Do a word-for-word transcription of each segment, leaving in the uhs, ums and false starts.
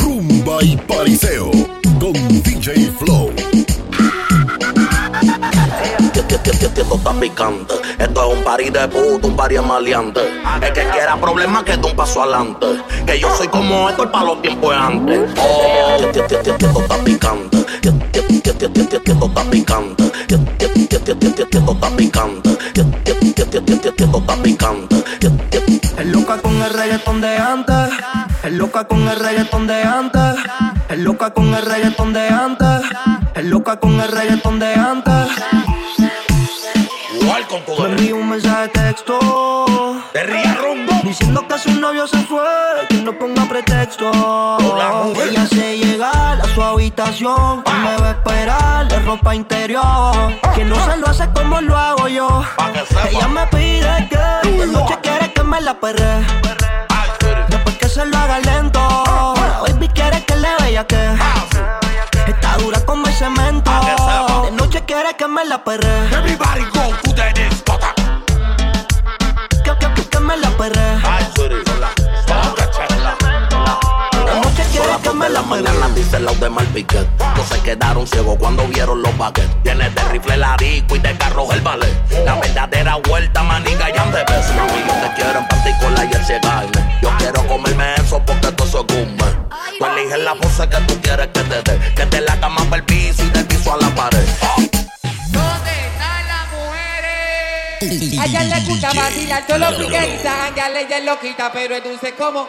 Rumba y pariseo con D J Flow. Esto está picante, esto es un pari de puto, un pari amaleante. El que quiera problemas que dé un paso adelante, que yo soy como esto para los tiempos antes. Oh, esto está picante, esto está picante, esto está picante, esto está picante. Es loca con el reggaetón de antes, es loca con el reggaetón de antes, es loca con el reggaetón de antes, es loca con el reggaetón de antes. Me envió un mensaje de texto de Ría Rumbo diciendo que su novio se fue, que no ponga pretexto. Ella se llega a su habitación y me va a esperar de ropa interior, que no se lo hace como lo hago yo. Ella me pide que de noche quiere que me la perre, después que se lo haga lento. Baby quiere que le vea que está dura como el cemento. De noche quiere que me la perre. Everybody go to the discoteca. Que, que, que, que me la perre. Que me la mañana dice los de mal piquet. No se quedaron ciegos cuando vieron los baguettes. Tiene de rifle la disco y de carros el ballet. La verdadera vuelta, maniga, ya de beso. Mami, yo te quiero en particular y el cigarme. Yo quiero comerme eso porque tú sos gourmet. Tú eliges la pose que tú quieres que te dé, que te la cama para el piso y del piso a la pared. ¿Dónde están las mujeres? A ella le gusta vacilar, solo piqueta. A ella le lo quita, pero es dulce como...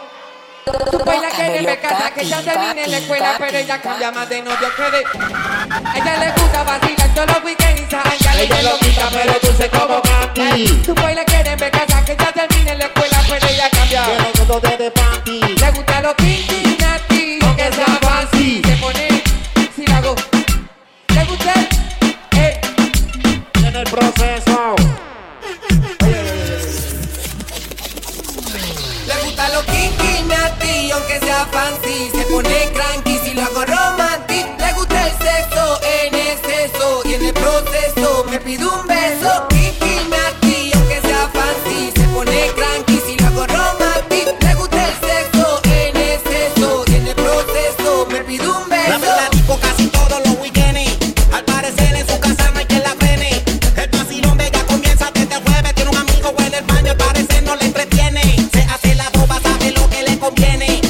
Tú bailas que le me casa, que ya terminé en la escuela, pero ella cambia más de novio que de... A ella le gusta vacilar todos los weekends, a ella le lo quita, pero dulce como Candy. Tú bailas que me casa, que ya terminé en la escuela, pero ella cambia. Pero todo desde Panty. Le gusta los kinky natty, aunque sea fancy. Se pone, si la hago, le gusta, eh. En el proceso. Le gusta los kinky, aunque sea fancy, se pone cranky si lo hago romantic. Le gusta el sexo en exceso y en el proceso me pide un beso. Kinky Natty, aunque sea fancy, se pone cranky si lo hago romantic. Le gusta el sexo en exceso y en el proceso me pide un beso. La misma tipo casi todos los weekendes, al parecer en su casa no hay quien la frene. El vacilón vega comienza desde el jueves, tiene un amigo o en el baño, al parecer no le entretiene. Se hace la boba, sabe lo que le conviene.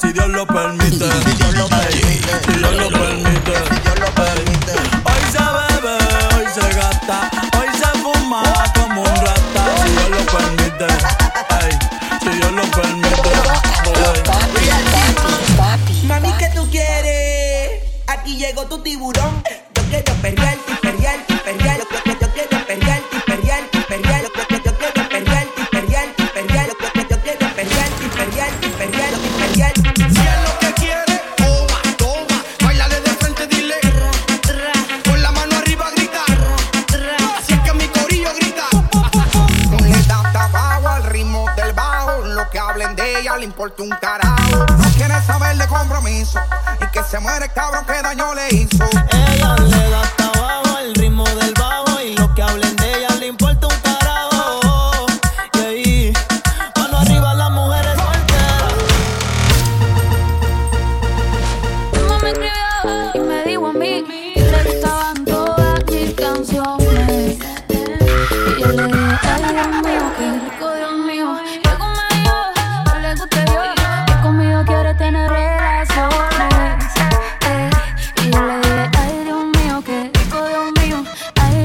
Si Dios lo permite, si Dios lo permite, si Dios lo permite, si Dios lo permite. Hoy se bebe, hoy se gasta, hoy se fuma como un rata. Si Dios lo permite, ay, si Dios lo permite. Ay. Mami, ¿qué tú quieres? Aquí llegó tu tiburón. Yo quiero perrear, perrear, perrear. Yo quiero, yo quiero perrear, perrear, perrear. Yo quiero, yo quiero perrear, perrear, perrear. Yo quiero, yo quiero perrear, perrear, perrear. Le importa un carajo, no quiere saber de compromiso y que se muere el cabrón que daño le hizo. Ella le da hasta abajo al ritmo del bajo y lo que hablen de ella le importa un carajo. Y ahí, mano arriba las mujeres solteras. Tu mamá me escribió y me dijo a mí que le gustaban todas mis canciones. Y yo le dije, ay Dios mío, qué rico Dios mío. Ay, Dios mío, que rico, Dios mío. Ay,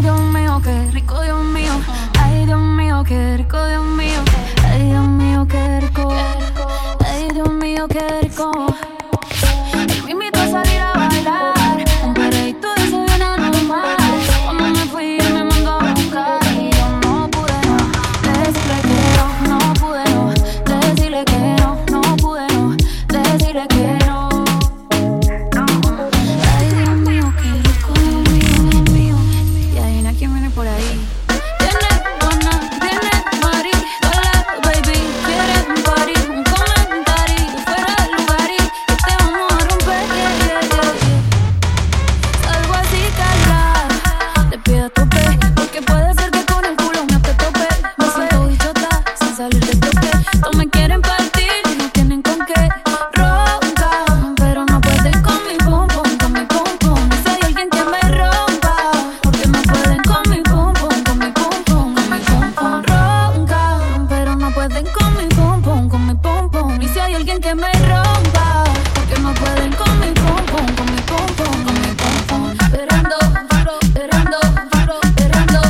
alguien que me rompa, porque no pueden con mi pum pum, con mi pum pum, con mi pum pum. Perrando, perrando, perrando, perrando, perrando,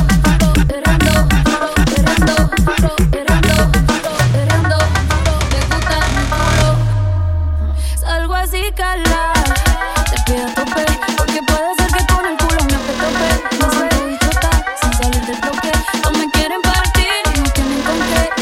perrando, perrando, perrando, perrando, me gusta el paro. Salgo así cala, te pido tope, porque puede ser que con el culo me apetope. Me siento idiota sin salir del bloque, no me quieren partir, no tienen con qué.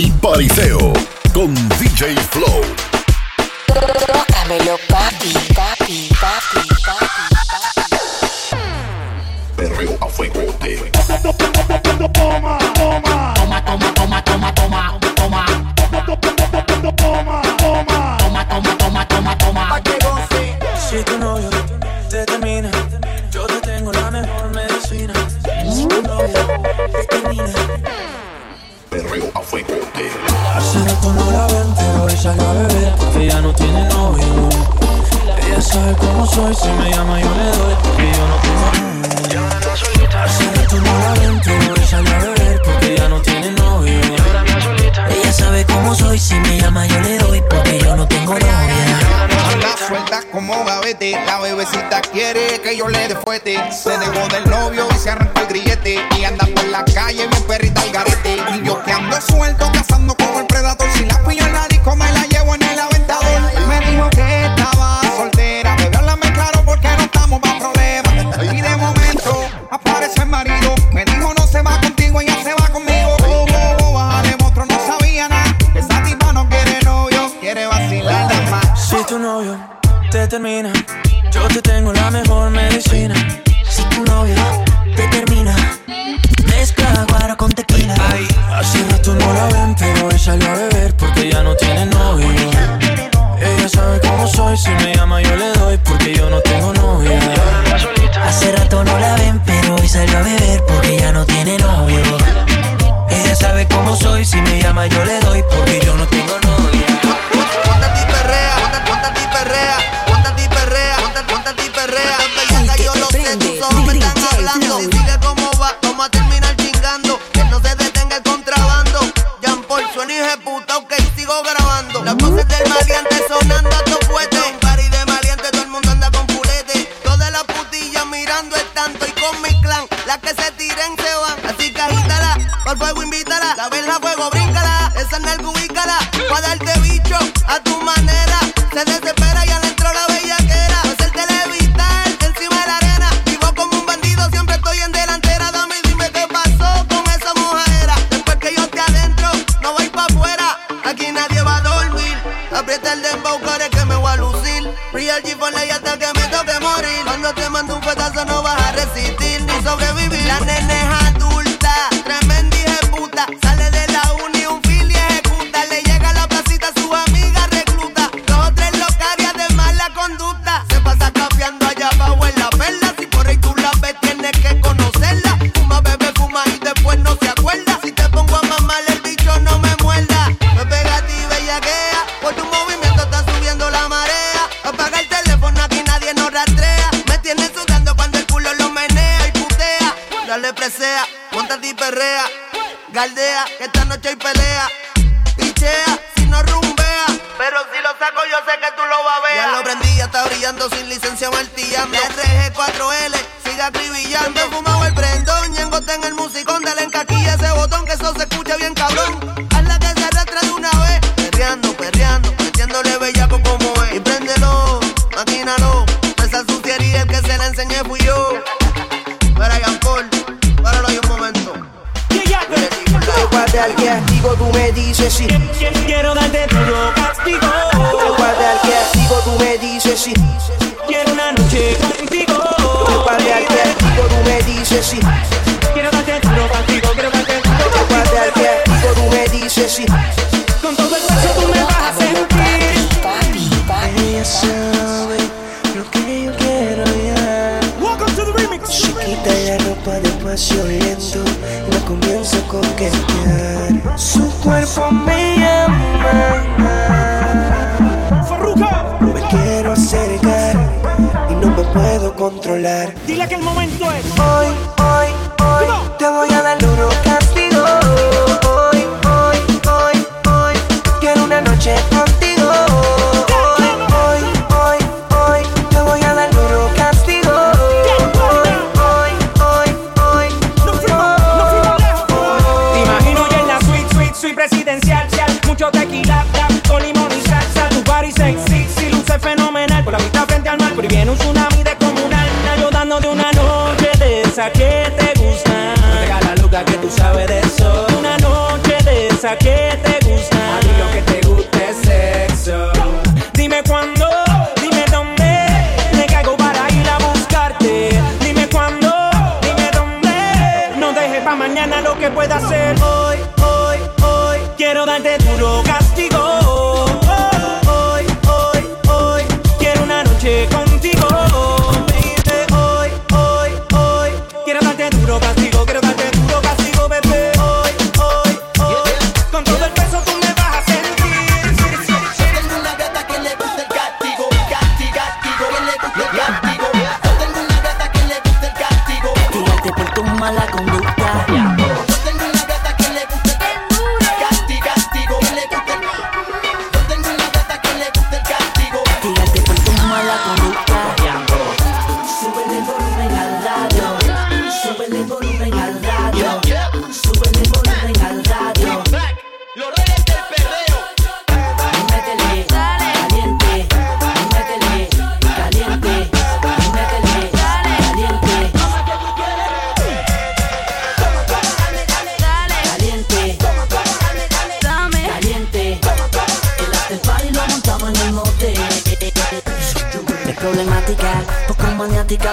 Y pariseo con D J Flow. Tócamelo, papi, papi, papi, papi. Perreo a fuego de. Toma, toma, toma, toma, toma, toma, toma, toma, toma, toma, toma, toma, toma, toma. Si tu novio te termina, yo te tengo la mejor medicina. Si tu novio te termina. Perreo a fuego de. Hace rato no la ven, pero hoy sale a beber, porque ella no tiene novio. Ella sabe cómo soy, si me llama yo le doy, porque yo no tengo. Ya anda solita. Hace rato no la ven, pero hoy sale a beber, porque ella no tiene novio. Ella sabe cómo soy, si me llama yo le doy, porque yo no tengo novia. Suelta como gavete, la bebecita quiere que yo le dé fuerte. Se negó del novio y se arrancó el grillete, y anda por la calle mi perrita al garete. Y yo que ando suelto cazando como el predador, si la pillo en la disco me la llevo en el aventador. Él me dijo que estaba soltera, bebé, háblame claro porque no estamos pa' problemas. Y de momento aparece el marido, me dijo no se va contigo, ella se va conmigo. Oh, oh, oh, baja de monstruo, no sabía nada, esa tipa no quiere novio, quiere vacilar nada más. Si tu novio te termina, yo te tengo la mejor medicina. Si tu novia te termina, mezcla aguaro con tequila. Ay, hace rato no la ven, pero hoy salió a beber, porque ya no tiene novio. Ella sabe cómo soy, si me llama yo le doy, porque yo no tengo novia. Hace rato no la ven, pero hoy salió a beber, porque ya no tiene novio. Ella sabe cómo soy, si me llama yo le doy, porque yo no tengo novia. Ponte ti perrea, ponte ti perrea. Si sigue como va, vamos a terminar chingando. Que no se detenga el contrabando. Jean Paul suena ejecuta, ok, sigo grabando. Las voces del maleante sonando a tu puente. Un party de maleante, todo el mundo anda con pulete. Todas las putillas mirando el tanto. Y con mi clan, las que se tiren se van. Así que agítala, pa'l fuego invítala. La verja a fuego, bríncala, esa nalga ubícala. Pa' darte bicho a tu manera. Se desespera y al entrar la bellaquera. No es el televisor encima de la arena. Vivo como un bandido, siempre estoy en delantera. Dame, dime qué pasó con esa mojadera. Después que yo te adentro, no voy pa' afuera. Aquí nadie va a dormir. Aprieta el dembow, care que me voy a lucir. Real G for ley hasta que me toque morir. Cuando te mando un pedazo no vas a resistir ni sobrevivir. La nene es adulta, tremenda hijeputa. Sale de la uni, un fil y ejecuta. Le llega a la placita, sus amigas recluta. Dos o tres locarias de mala conducta. Se pasa capeando allá abajo en la perla. Si por ahí tú la ves, tienes que conocerla. Fuma, bebé, fuma y después no se acuerda. Si te pongo a mamar, el bicho no me muerda. Me pega a ti, bellaquea. Por tu movimiento está subiendo la marea. Apaga el teléfono, aquí nadie nos rastrea. Me tienen sudando cuando el culo lo menea y putea. Dale presea, monta ti perrea. Galdea, que esta noche hay pelea. Pichea, si no rumbea. Pero si lo saco yo sé que tú lo babeas. Ya lo prendí, ya está brillando sin licencia martillando. R G cuatro L, sigue acribillando. Me he fumado el prendón y engoté en el musicón. Dale en caquilla ese botón que eso se escucha bien cabrón. Haz la que se arrastra de una vez. Perreando, perreando, metiéndole bellaco como es. Y préndelo, maquínalo. Esa suciería el que se la enseñé fui yo. Para Jean Paul, páralo ahí un momento. Aguante al que castigo, tú me dices sí. Quiero darte duro castigo. Aguante al que castigo, tú me dices sí. Quiero una noche contigo. Aguante al que castigo, tú me dices sí. Quiero darte duro castigo, quiero darte duro castigo. Aguante al que castigo, tú me dices sí. Con todo el peso tú me vas a sentir. Ella sabe lo que yo quiero ya. Se quita la ropa despacio lento. Comienzo a coquetear. Su cuerpo me llama. Me quiero acercar y no me puedo. controlar. Dile que el momento es hoy, hoy, hoy. ¿Cómo? Te voy a dar duro castigo. Hoy, hoy, hoy, hoy. Quiero una noche contigo. Hoy, hoy, hoy. Te voy a dar duro castigo. Hoy, hoy, hoy, hoy. No fuimos, no fuimos lejos. Te imagino ya en la suite, suite, suite presidencial. Mucho tequila, con limón y salsa. Tu body sexy, si luce fenomenal. Con la vista frente al mar, pero viene un tsunami descomunal. Yo dándote una noche de esa que te gusta. Pega la luca que tú sabes de eso. Una noche de esa que te gusta. A mí lo que te gusta es sexo. Dime cuándo, dime dónde. Me caigo para ir a buscarte. Dime cuándo, dime dónde. No dejes pa' mañana lo que pueda hacer hoy. Quiero darte duro castigo. Hoy, hoy, hoy. Quiero una noche contigo. Baby, hoy, hoy, hoy. Quiero darte duro castigo. Quiero darte duro castigo, bebé. Hoy, hoy, hoy. Con todo el peso tú me vas a sentir. Tengo una gata que le gusta el castigo. Castigo, castigo. Que le gusta el castigo. Yo tengo una gata que le gusta el castigo. Tírate por tu mala conducta.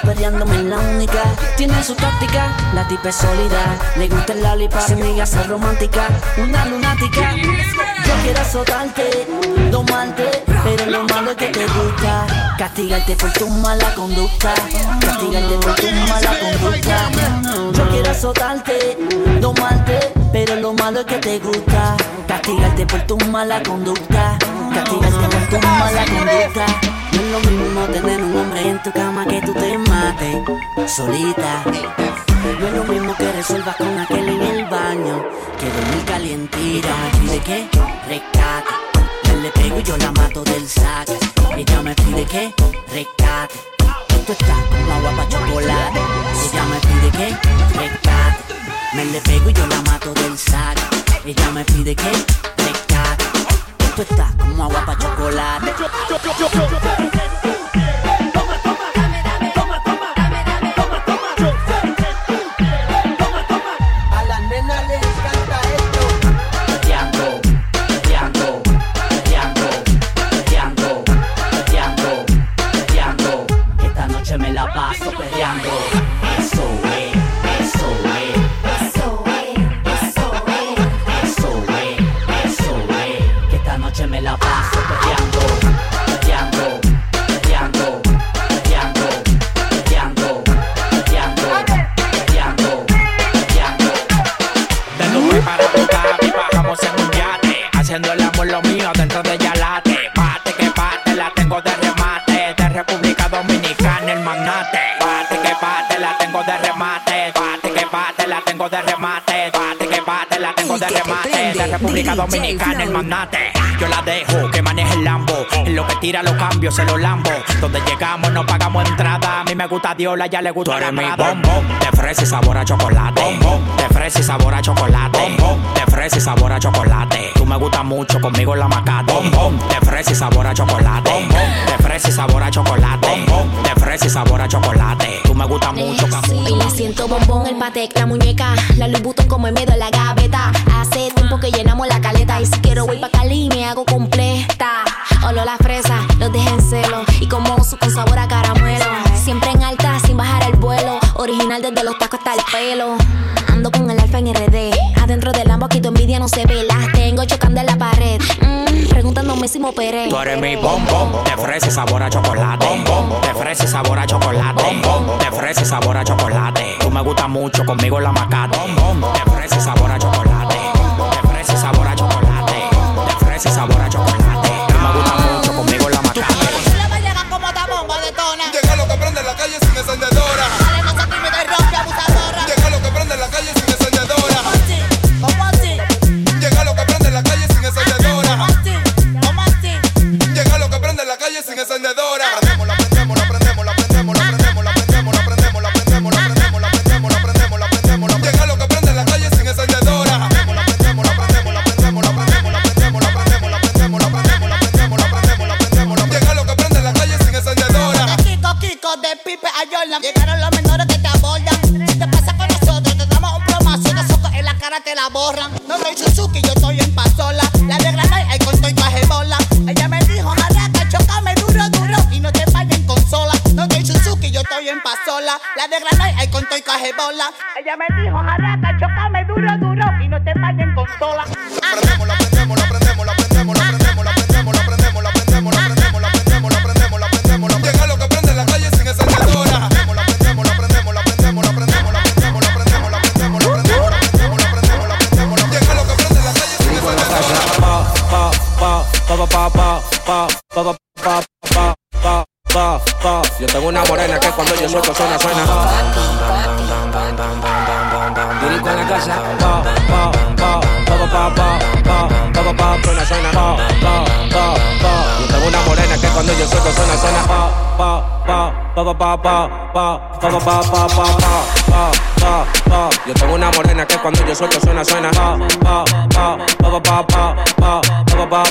Perreándome en la única. Tiene su táctica, la tipa es sólida. Le gusta el lollipop, se niega a ser romántica. Una lunática. Yo quiero azotarte, domarte, pero lo malo es que te gusta. Castigarte por tu mala conducta. Castigarte por tu mala conducta. Yo quiero azotarte, domarte, pero lo malo es que te gusta. Castigarte por tu mala conducta. Castigarte por tu mala conducta. No es lo mismo tener un hombre en tu cama que tú te mates solita. No es lo mismo que resuelvas con aquel en el baño que dormir calientita. Pide que rescate, yo le pego y yo la mato del saque. Ella me pide que rescate, esto está como agua pa' chocolate. Ella me pide que rescate, me le pego y yo la mato del saque. Ella me pide que rescate. Tú estás como agua pa' chocolate. Toma, toma, dame, dame. Toma, toma, dame, dame. Toma, toma, toma, toma. A la nena le encanta esto. Perreando, perreando, perreando, perreando, perreando, perreando. Esta noche me la paso perreando. Eso es, eso es. Me la paso perreando, perreando, perreando, perreando, perreando, perreando, perreando, perreando. De Dubai para tu Cali bajamos en un yate, haciendo el amor lo mío dentro de ella late. Pate que pate, la tengo de remate, de República Dominicana el magnate. Pate que pate, la tengo de remate, pate que pate, la tengo de remate, pate que pate, la tengo de remate, de República Dominicana el magnate. Yo la dejo que maneje el Lambo, en lo que tira los cambios se los lambo. Donde llegamos no pagamos entrada, a mí me gusta Diola, ya le gusta. Tú eres mi bombón, de fresa y sabor a chocolate. Bombón, de fresa y sabor a chocolate. Bombón, de fresa y sabor a chocolate. Tú me gustas mucho, conmigo la macate. Bombón, de fresa y sabor a chocolate. Bombón, de fresa y sabor a chocolate. Bombón, de fresa y sabor a chocolate. Tú me gustas mucho, y le siento bombón, el Patek, la muñeca, la Louboutin como el miedo en la gaveta. Hace tiempo que llenamos la caleta y si quiero voy pa' Cali me hago completa. Olor a fresa, los dejé en celo y con mozo con sabor a caramelo. Siempre en alta, sin bajar el vuelo. Original desde los tacos hasta el pelo. Ando con el Alfa en R D. Adentro del Lambo aquí tu envidia no se ve. Las tengo chocando en la pared. Mm, preguntándome si me operé. Tú eres mi bombón, de fresa y sabor a chocolate. Bombón, de fresa y sabor a chocolate. Bombón, de fresa y sabor a chocolate. Tú me gustas mucho, conmigo la macate. Bombón, de fresa y sabor a chocolate. De fresa y sabor a chocolate. Ese sabor a chocolate. Tú me gusta mucho, conmigo la macate. Tú la bailas como tambongo de tona. Llega lo que prende en la calle sin necesidad. Hijos de Pipe a Jordan. Llegaron los menores que te abordan. Si te pasa con nosotros, te damos un plomazo. Te soco en la cara, te la borran. No soy Suzuki, yo soy en Pasola. La de Granai, ahí con Toy Cajébola. Ella me dijo, Haraca, chócame duro, duro. Y no te fallen consola. No soy Suzuki, yo estoy en Pasola. La de Granai, ahí con Toy Cajébola. Ella me dijo, Haraca, chócame duro, duro. Y no te fallen consola. Prendemos, la prendemos, la prendemos, la prendemos, la prendemos, la prendemos, la prendemos, la prendemos, la prendemos. Llega lo que prende en la calle sin encendedora. La prendemos, la prendemos, la prendemos, la prendemos, la prendemos, la prendemos, la prendemos, la prendemos, la prendemos, la prendemos, la prendemos. Llega lo que prende en la calle sin encendedora. Pa pa pa pa pa pa pa pa pa pa pa pa pa. Yo tengo una morena que cuando yo suelto suena suena. Dirico en la casa. Pa pa pa pa pa pa pa pa suena suena. Pa pa pa. Una morena que cuando yo suelto suena suena pa pa pa pa pa pa pa pa pa pa pa pa pa pa. Yo tengo una morena que cuando yo suelto suena suena pa pa pa pa pa pa pa pa pa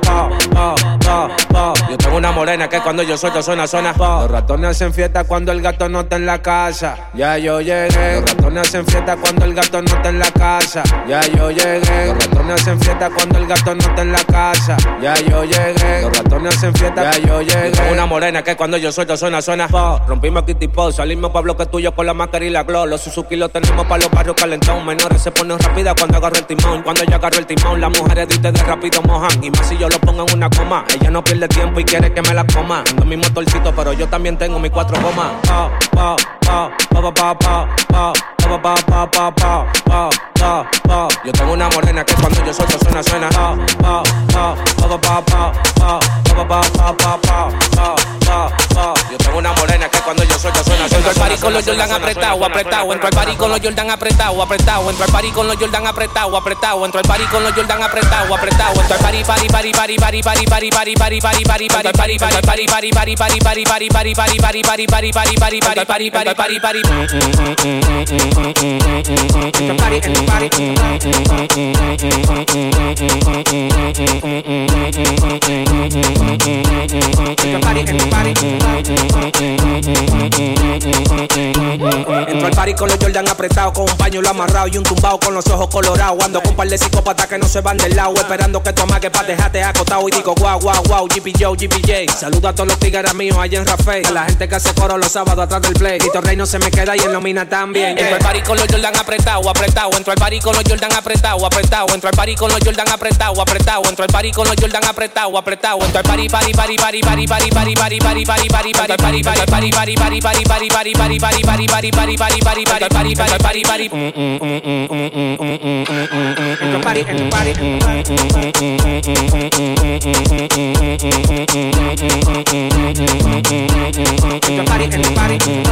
pa pa pa pa. Yo tengo una morena que cuando yo suelto suena suena. Los ratones hacen fiesta cuando el gato no está en la casa. Ya yo llegué. Los ratones hacen fiesta cuando el gato no está en la casa. Ya yo llegué. Los ratones hacen fiesta cuando el gato no está en la casa. Ya yo llegué. Hacen fiesta, ya yo llegué. Tengo una morena que cuando yo suelto suena, suena. Po. Rompimos Kitty Po, salimos pa' bloque tuyo con la máscara y la glow. Los Suzuki los tenemos pa' los barrios calentón. Menores se ponen rápidas cuando agarro el timón. Cuando yo agarro el timón, las mujeres de ustedes rápido mojan. Y más si yo lo pongo en una coma. Ella no pierde tiempo y quiere que me la coma. Tengo mi motorcito, pero yo también tengo mis cuatro gomas. Pa, pa, pa, pa, pa, pa, pa, pa, pa, pa, pa, pa, pa, pa, pa. Yo tengo una morena que cuando yo suelto suena, suena. Pa, pa, pa, pa, pa, pa, pa, pa. Pa, pa, pa, pa, pa, pa, pa, pa. Yo tengo una morena que cuando yo suelto suena, suena. Entro al party con los Jordan apretado, apretado. Entro al party con los Jordan apretado, apretado. Entro al party con los Jordan apretado, apretado. Entro al party con los Jordan apretado, apretado. Entro al party, party, party, party, party, party, party, party, party, party, party, party, party, party, party, party, party, party, party, party, party, party, party, party, party, party, party, party, party, party, party. Entro party, entro party. Entro al party con los Jordan apretados, con un pañuelo amarrado y un tumbao con los ojos colorados. Ando con un par de psicópatas que no se van del lado, esperando que tu amague pa' dejarte acotado. Y digo guau, guau, guau, G P Joe, G P J. Saludo a todos los tigres míos allá en Rafael. A la gente que hace coro los sábados atrás del play. Tito Rey no se me queda y en Lomina también. Entro al party con los Jordan apretados, apretados. Entro al party con los Jordan apretados, apretados. Entro al party con los Jordan apretados, apretados. Entro al party con los Jordan apretados, apretados. Entro al party, party. Party, party, party, party, party, party, party, party, party, party, party, party, party, party, party, party, party, party, party, party, party, party, party, party, party, party, party, party, party, party. Entro party, entro party. Entro party, entro party.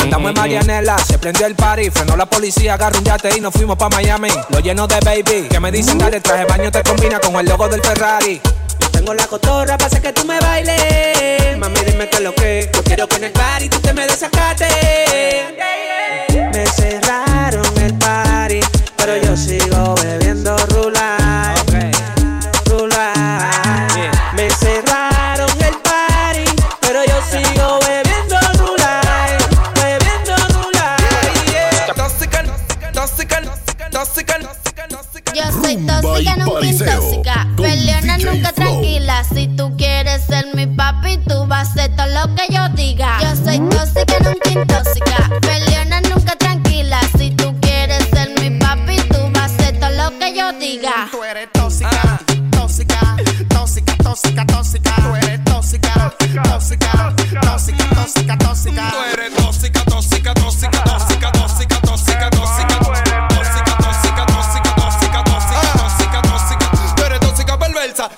Andamos en Marianela, se prendió el party, frenó la policía, agarró un yate y nos fuimos pa' Miami. Lo lleno de baby, que me dicen dale, traje baño te combina con el logo del Ferrari. Yo tengo la cotorra para hacer que tú me bailes. Mami, dime qué es lo que. Yo quiero con el party, tú te me desacates. Me cerraron el party, pero yo sigo bebiendo rular. Okay. Rular. Yeah. Me cerraron el party, pero yo sigo bebiendo rular. Bebiendo rular. Yeah. Tóxica, tóxica, tóxica, tóxica. Yo soy tóxica, nunca intóxica. Peleona nunca tranquila. Si tú quieres ser mi papi, tú vas a hacer todo lo que yo diga. Yo soy tóxica, nunca intóxica. Peleona nunca tranquila. Si tú quieres ser mi papi, tú vas a hacer todo lo que yo diga. Tú eres tóxica, tóxica, tóxica, tóxica, tóxica. Tú eres tóxica, tóxica, tóxica, tóxica, tóxica. Tú eres tóxica, tóxica, tóxica, tóxica, tóxica, tóxica, tóxica.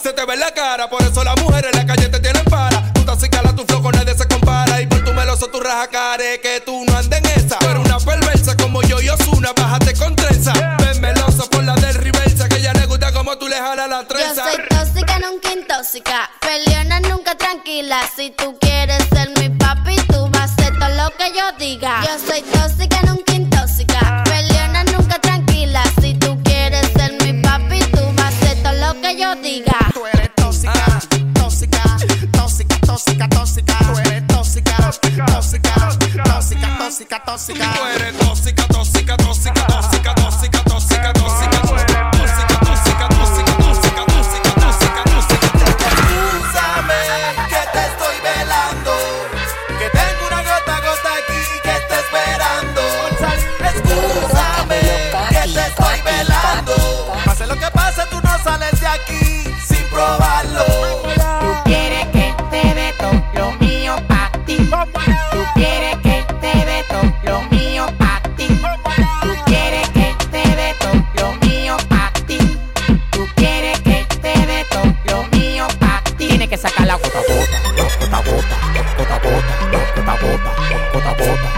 Se te ve la cara, por eso las mujeres en la calle te tienen para. Tú taxicala, tu flow con nadie se compara. Y por tu meloso, tu rajacare, que tú no andes en esa. Pero una perversa como yo y Ozuna, bájate con trenza. Ven meloso por la del reversa, que ella le gusta como tú le jalas la trenza. Yo soy tóxica, nunca intóxica. Peleona nunca tranquila. Si tú quieres ser mi papi, tú vas a hacer todo lo que yo diga. Yo soy tóxica, nunca intóxica. Peleona nunca tranquila. Si tú quieres ser mi papi, tú vas a hacer todo lo que yo diga. Tú eres tóxica, tóxica, tóxica, tóxica. Tú eres tóxica, tóxica, tóxica, tóxica, tóxica, tóxica, tóxica, tóxica, tóxica, tóxica, tóxica, tóxica, tóxica, tóxica, tóxica. Escúchame, que te estoy velando, que tengo una gota, gota aquí que está esperando. Escúchame, que te estoy velando. Pase lo que pase, tú no sales de aquí sin probarlo. Tú quieres que te dé todo lo mío pa' ti. Tú quieres que te dé todo lo mío pa' ti. Tú quieres que te dé todo lo mío pa' ti. Tú quieres que te dé todo lo mío pa' ti. Tienes que sacar la gota gota, gota gota, gota gota, gota gota, gota gota,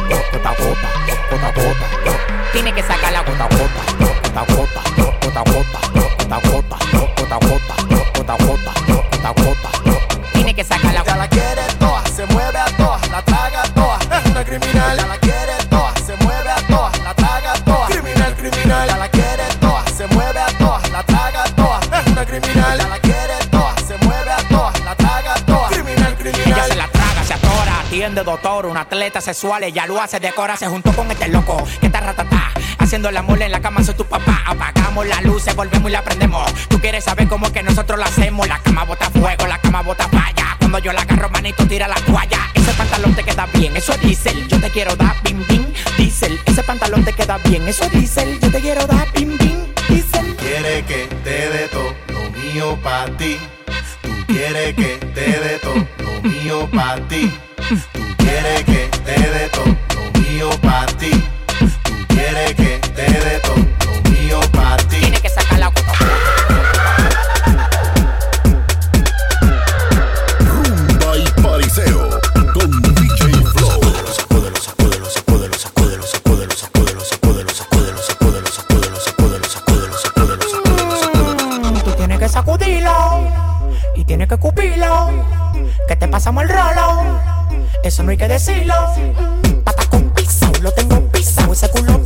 gota gota, gota gota. Tienes que sacar la gota gota, gota gota, gota gota, gota gota, gota gota, gota gota, gota gota. Tienes que sacar la gota. La quiere toda, se mueve a toa, la traga toa, una criminal. Ya la quiere toa, se mueve a toa, la traga toa, criminal, criminal. Ya la quiere toa, se mueve a toa, la traga toa, una criminal. Ya la quiere toa, se mueve a toa, la traga toa, criminal, criminal. Ella se la traga, se atora, atiende doctor, un atleta sexual, ella lo hace, decora, se juntó con este loco que está ratatá. Haciendo la mole en la cama, soy tu papá. Apagamos las luces, volvemos y la prendemos. Tú quieres saber cómo es que nosotros la hacemos. La cama bota fuego, la cama bota falla. Cuando yo la agarro, manito, tira la toalla. Ese pantalón te queda bien, eso es diesel. Yo te quiero dar bim bim, diesel. Ese pantalón te queda bien, eso es diesel. Yo te quiero dar bim bim, diesel. Quiere que te dé todo lo mío pa' ti. Tú quieres que te dé todo lo mío pa' ti. Tú quieres que te dé todo lo mío pa' ti. Quiere que te dé todo lo mío para ti. Tiene que sacar la gota. Rumba y pariseo con D J Flow. Sacúdelo, sacúdelo, sacúdelo, sacúdelo, sacúdelo, sacúdelo, sacúdelo, sacúdelo, sacúdelo, sacúdelo, sacúdelo, sacúdelo, sacúdelo, sacúdelo, sacúdelo. Tú tienes que sacudirlo y tienes que escupirlo. Que te pasamos el rolo, eso no hay que decirlo. Pata con pizza, lo tengo pisado, ese culo.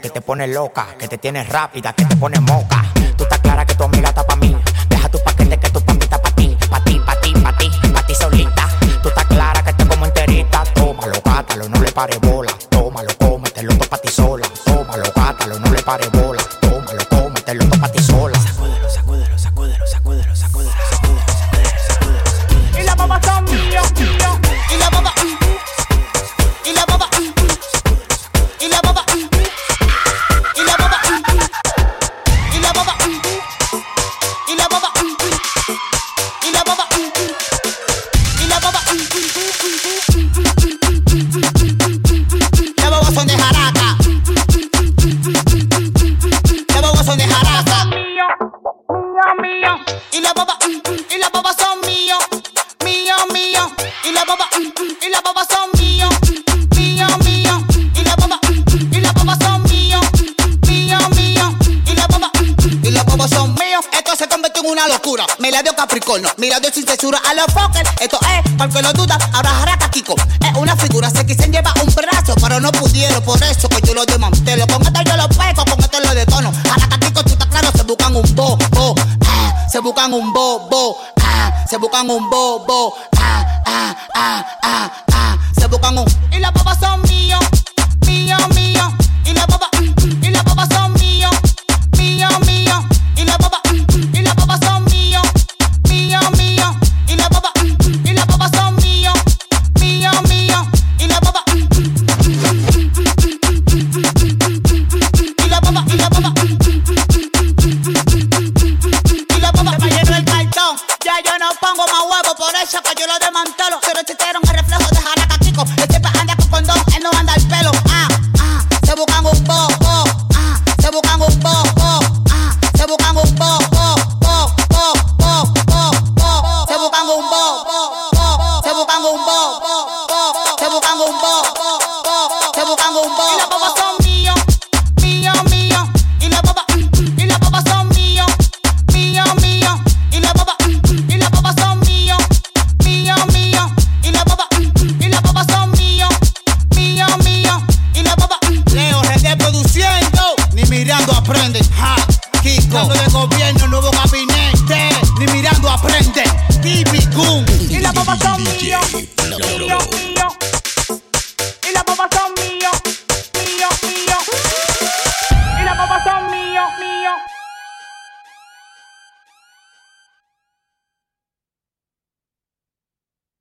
Que te pones loca, que te tienes rápida, que te pones moca. Tú estás clara que tu amiga está pa' mí. Deja tu paquete que tu papi está pa' ti. Pa' ti, pa' ti, pa' ti, pa' ti solita. Tú estás clara que te como enterita. Tómalo, gátalo, no le pare bola. Tómalo, cómetelo, todo pa' ti sola. Tómalo, gátalo, no le pare bola. Tómalo, cómetelo, todo pa' ti sola. Sacúdelo, sacúdelo, sacúdelo, sacúdelo, sacúdelo, sacúdelo, sacúdelo, sacúdelo. Y la mamá está mía, mía. Y la mamá, y la mamá, y la mamá. Mira Dios sin censura a los fuckers. Esto es, para el que lo duda, ahora Haraca Kiko. Es una figura, se quisieron llevar un brazo, pero no pudieron, por eso que yo lo desmantelo. Con esto yo lo peco, con esto lo detono. Haraca Kiko, tú estás claro, se buscan un bo, bo, ah, se buscan un bo, bo, ah, se buscan un bo, bo, ah, ah, ah, ah, ah, se buscan un. Y las papas son míos, míos, míos. Y las papas, y las papas son míos, míos, míos. Y las papas, y las papas son míos. bomba, y la bomba